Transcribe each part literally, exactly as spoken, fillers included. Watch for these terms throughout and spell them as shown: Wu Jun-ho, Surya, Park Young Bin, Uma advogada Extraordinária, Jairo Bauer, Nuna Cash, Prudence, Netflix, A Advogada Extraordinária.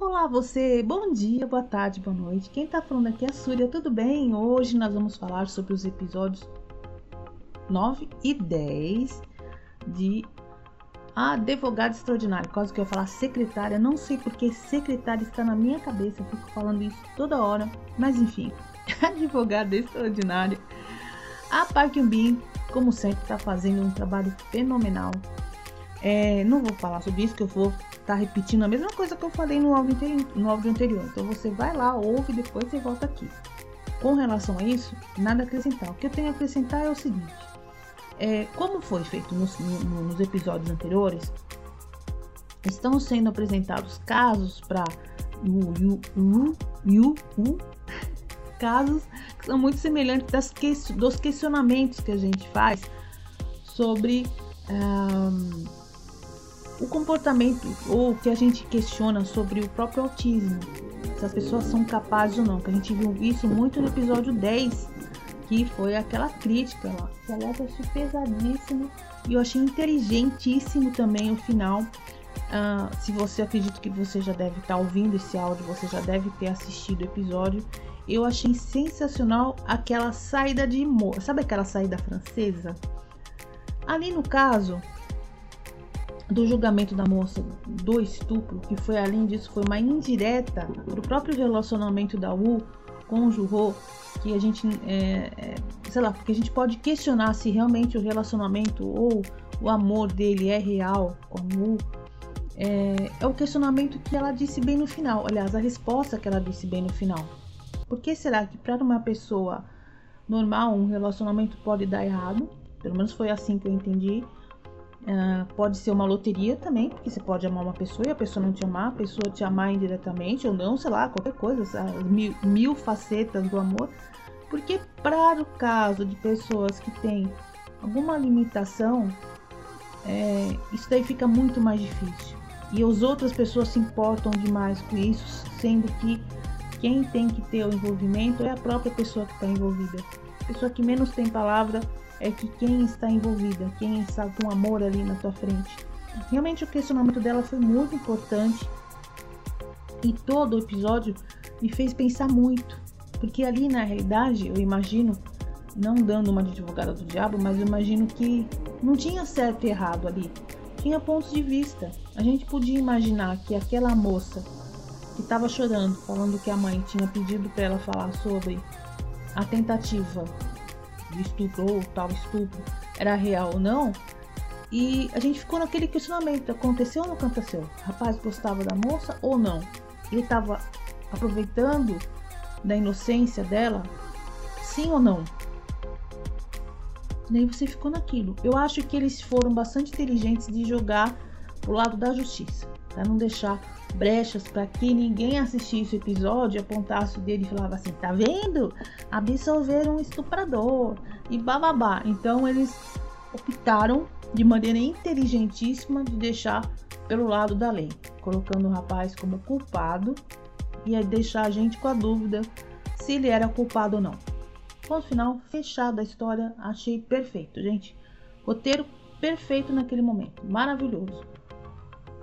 Olá você, bom dia, boa tarde, boa noite. Quem tá falando aqui é a Surya, tudo bem? Hoje nós vamos falar sobre os episódios nove e dez de A Advogada Extraordinária. Quase que eu ia falar secretária, não sei porque secretária está na minha cabeça, eu fico falando isso toda hora, mas enfim, Advogada Extraordinária. A Park Young Bin, como sempre, está fazendo um trabalho fenomenal. É, não vou falar sobre isso, que eu vou estar tá repetindo a mesma coisa que eu falei no áudio anterior, no áudio anterior. Então você vai lá, ouve, depois você volta aqui. Com relação a isso, nada a acrescentar. O que eu tenho a acrescentar é o seguinte. É, como foi feito nos, nos episódios anteriores, estão sendo apresentados casos para o casos que são muito semelhantes das que, dos questionamentos que a gente faz sobre um, o comportamento ou que a gente questiona sobre o próprio autismo, se as pessoas são capazes ou não, que a gente viu isso muito no episódio dez, que foi aquela crítica lá, que aliás eu achei pesadíssimo e eu achei inteligentíssimo também o final. Uh, se você acredita que você já deve estar tá ouvindo esse áudio, você já deve ter assistido o episódio. Eu achei sensacional aquela saída de humor, sabe aquela saída francesa? Ali no caso do julgamento da moça do estupro, que foi além disso, foi uma indireta pro próprio relacionamento da Wu com o Jun-ho, que a gente, é, é, sei lá, porque a gente pode questionar se realmente o relacionamento ou o amor dele é real com a Wu. É, é o questionamento que ela disse bem no final, aliás, a resposta que ela disse bem no final. Por que será que para uma pessoa normal um relacionamento pode dar errado? Pelo menos foi assim que eu entendi. Uh, pode ser uma loteria também, porque você pode amar uma pessoa e a pessoa não te amar, a pessoa te amar indiretamente ou não, sei lá, qualquer coisa, sabe? Mil, mil facetas do amor. Porque para o caso de pessoas que têm alguma limitação, é, isso daí fica muito mais difícil. E as outras pessoas se importam demais com isso, sendo que quem tem que ter o envolvimento é a própria pessoa que está envolvida. A pessoa que menos tem palavra é que quem está envolvida, quem está com amor ali na tua frente. Realmente o questionamento dela foi muito importante e todo o episódio me fez pensar muito. Porque ali na realidade, eu imagino, não dando uma de advogada do diabo, mas eu imagino que não tinha certo e errado ali. Tinha pontos de vista. A gente podia imaginar que aquela moça que estava chorando, falando que a mãe tinha pedido para ela falar sobre a tentativa de estupro ou tal estupro, era real ou não, e a gente ficou naquele questionamento, aconteceu ou não aconteceu? O rapaz gostava da moça ou não? Ele estava aproveitando da inocência dela? Sim ou não? E aí você ficou naquilo. Eu acho que eles foram bastante inteligentes de jogar pro lado da justiça, para não deixar brechas para que ninguém assistisse o episódio, apontasse o dedo e falava assim, tá vendo? Absolveram um estuprador e bababá. Então eles optaram de maneira inteligentíssima de deixar pelo lado da lei, colocando o rapaz como culpado e aí deixar a gente com a dúvida se ele era culpado ou não. Ponto final, fechado a história, achei perfeito, gente. Roteiro perfeito naquele momento, maravilhoso.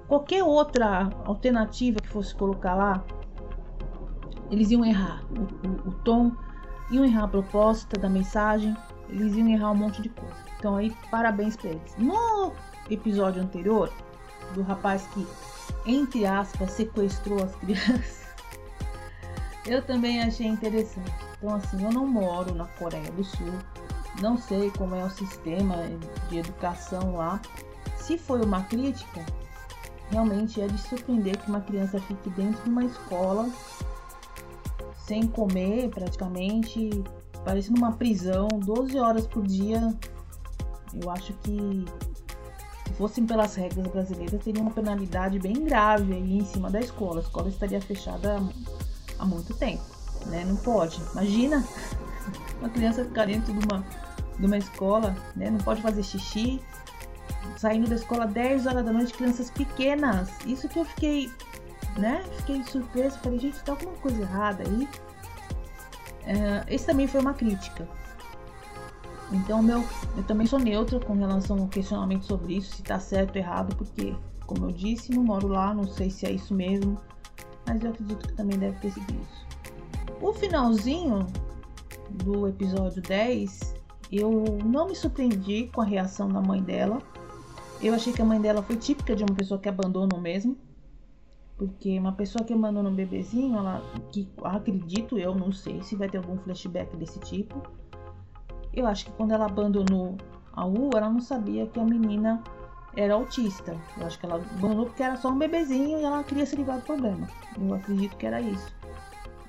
Qualquer outra alternativa que fosse colocar lá, eles iam errar o, o, o tom, iam errar a proposta da mensagem, eles iam errar um monte de coisa. Então aí, parabéns pra eles. No episódio anterior, do rapaz que, entre aspas, sequestrou as crianças, eu também achei interessante. Então assim, eu não moro na Coreia do Sul, não sei como é o sistema de educação lá. Se foi uma crítica, realmente é de surpreender que uma criança fique dentro de uma escola, sem comer praticamente, parecendo uma prisão, doze horas por dia. Eu acho que se fossem pelas regras brasileiras, teria uma penalidade bem grave aí em cima da escola. A escola estaria fechada há muito tempo, né? Não pode. Imagina uma criança ficar dentro de uma, de uma escola, né? Não pode fazer xixi. Saindo da escola dez horas da noite, crianças pequenas. Isso que eu fiquei, né? Fiquei surpresa. Falei, gente, tá alguma coisa errada aí. Uh, esse também foi uma crítica. Então meu, eu também sou neutra com relação ao questionamento sobre isso, se tá certo ou errado, porque, como eu disse, não moro lá, não sei se é isso mesmo, mas eu acredito que também deve ter sido isso. O finalzinho do episódio dez, eu não me surpreendi com a reação da mãe dela. Eu achei que a mãe dela foi típica de uma pessoa que abandona mesmo, porque uma pessoa que abandona um bebezinho, ela, que acredito eu, não sei se vai ter algum flashback desse tipo, eu acho que quando ela abandonou a U, ela não sabia que a menina era autista. Eu acho que ela abandonou porque era só um bebezinho e ela queria se livrar do problema. Eu acredito que era isso.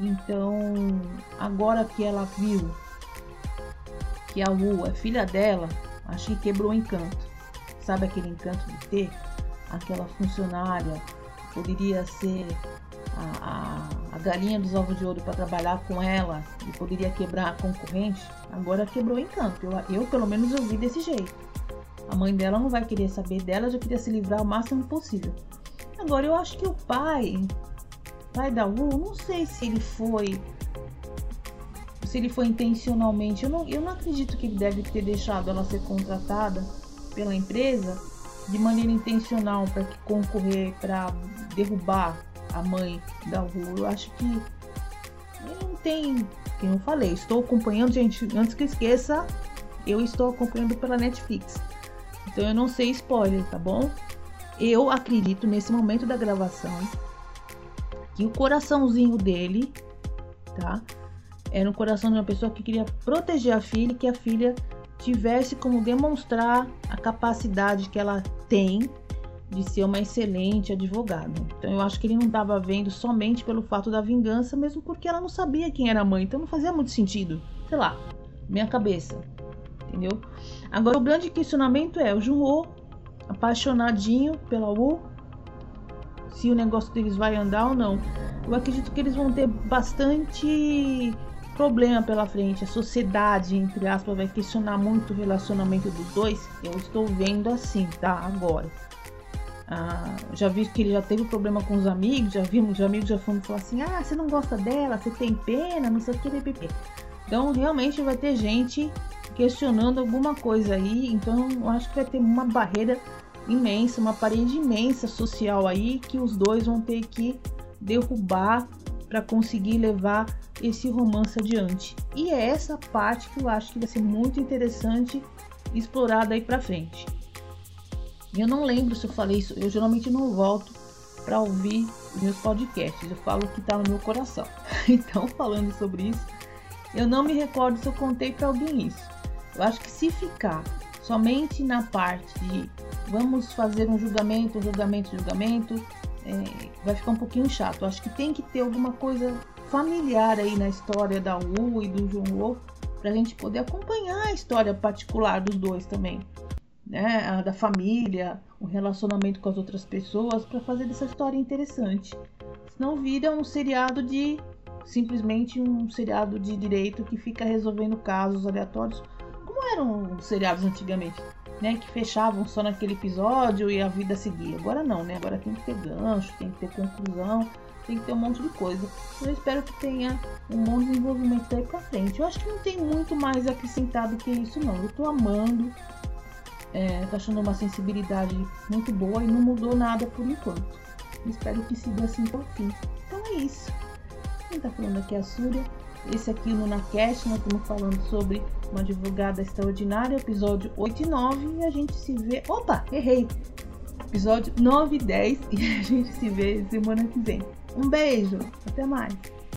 Então, agora que ela viu que a U é filha dela, acho que quebrou o encanto. Sabe aquele encanto de ter aquela funcionária, poderia ser a, a, a galinha dos ovos de ouro para trabalhar com ela e poderia quebrar a concorrente? Agora quebrou o encanto. Eu, eu pelo menos eu vi desse jeito. A mãe dela não vai querer saber dela, já queria se livrar o máximo possível. Agora eu acho que o pai pai da Wu, não sei se ele foi se ele foi intencionalmente, eu não, eu não acredito que ele deve ter deixado ela ser contratada pela empresa de maneira intencional para que concorrer para derrubar a mãe da Wu. Eu acho que não tem, como eu falei, estou acompanhando, gente, antes que eu esqueça, eu estou acompanhando pela Netflix, então eu não sei spoiler, tá bom? Eu acredito nesse momento da gravação que o coraçãozinho dele, tá, era um coração de uma pessoa que queria proteger a filha e que a filha tivesse como demonstrar a capacidade que ela tem de ser uma excelente advogada. Então eu acho que ele não estava vendo somente pelo fato da vingança, mesmo porque ela não sabia quem era a mãe, então não fazia muito sentido, sei lá, minha cabeça, entendeu? Agora o grande questionamento é, o Jun-ho apaixonadinho pela Wu, se o negócio deles vai andar ou não. Eu acredito que eles vão ter bastante problema pela frente, a sociedade, entre aspas, vai questionar muito o relacionamento dos dois. Eu estou vendo assim, tá? Agora ah, já vi que ele já teve problema com os amigos, já vi muitos amigos já foram falar assim, ah, você não gosta dela, você tem pena, não sei o que, bebê. Então realmente vai ter gente questionando alguma coisa aí, então eu acho que vai ter uma barreira imensa, uma parede imensa social aí que os dois vão ter que derrubar para conseguir levar esse romance adiante. E é essa parte que eu acho que vai ser muito interessante explorada aí pra frente. Eu não lembro se eu falei isso, eu geralmente não volto para ouvir os meus podcasts, eu falo o que tá no meu coração. Então, falando sobre isso, eu não me recordo se eu contei para alguém isso. Eu acho que se ficar somente na parte de vamos fazer um julgamento, julgamento, julgamento, é, vai ficar um pouquinho chato. Eu acho que tem que ter alguma coisa familiar aí na história da Wu e do Jun-ho pra gente poder acompanhar a história particular dos dois também, né? A da família, o relacionamento com as outras pessoas, pra fazer dessa história interessante. Senão vira um seriado de... simplesmente um seriado de direito que fica resolvendo casos aleatórios, como eram os seriados antigamente, né? Que fechavam só naquele episódio e a vida seguia. Agora não, né? Agora tem que ter gancho, tem que ter conclusão, tem que ter um monte de coisa. Eu espero que tenha um bom desenvolvimento aí pra frente. Eu acho que não tem muito mais acrescentado que isso não. Eu tô amando, é, tô achando uma sensibilidade muito boa e não mudou nada por enquanto. Espero que siga assim até o fim. Então é isso. Quem tá falando aqui é a Surya. Esse aqui é o Nuna Cash, nós estamos falando sobre Uma Advogada Extraordinária, episódio oito e nove, e a gente se vê... Opa, errei! Episódio nove e dez, e a gente se vê semana que vem. Um beijo, até mais!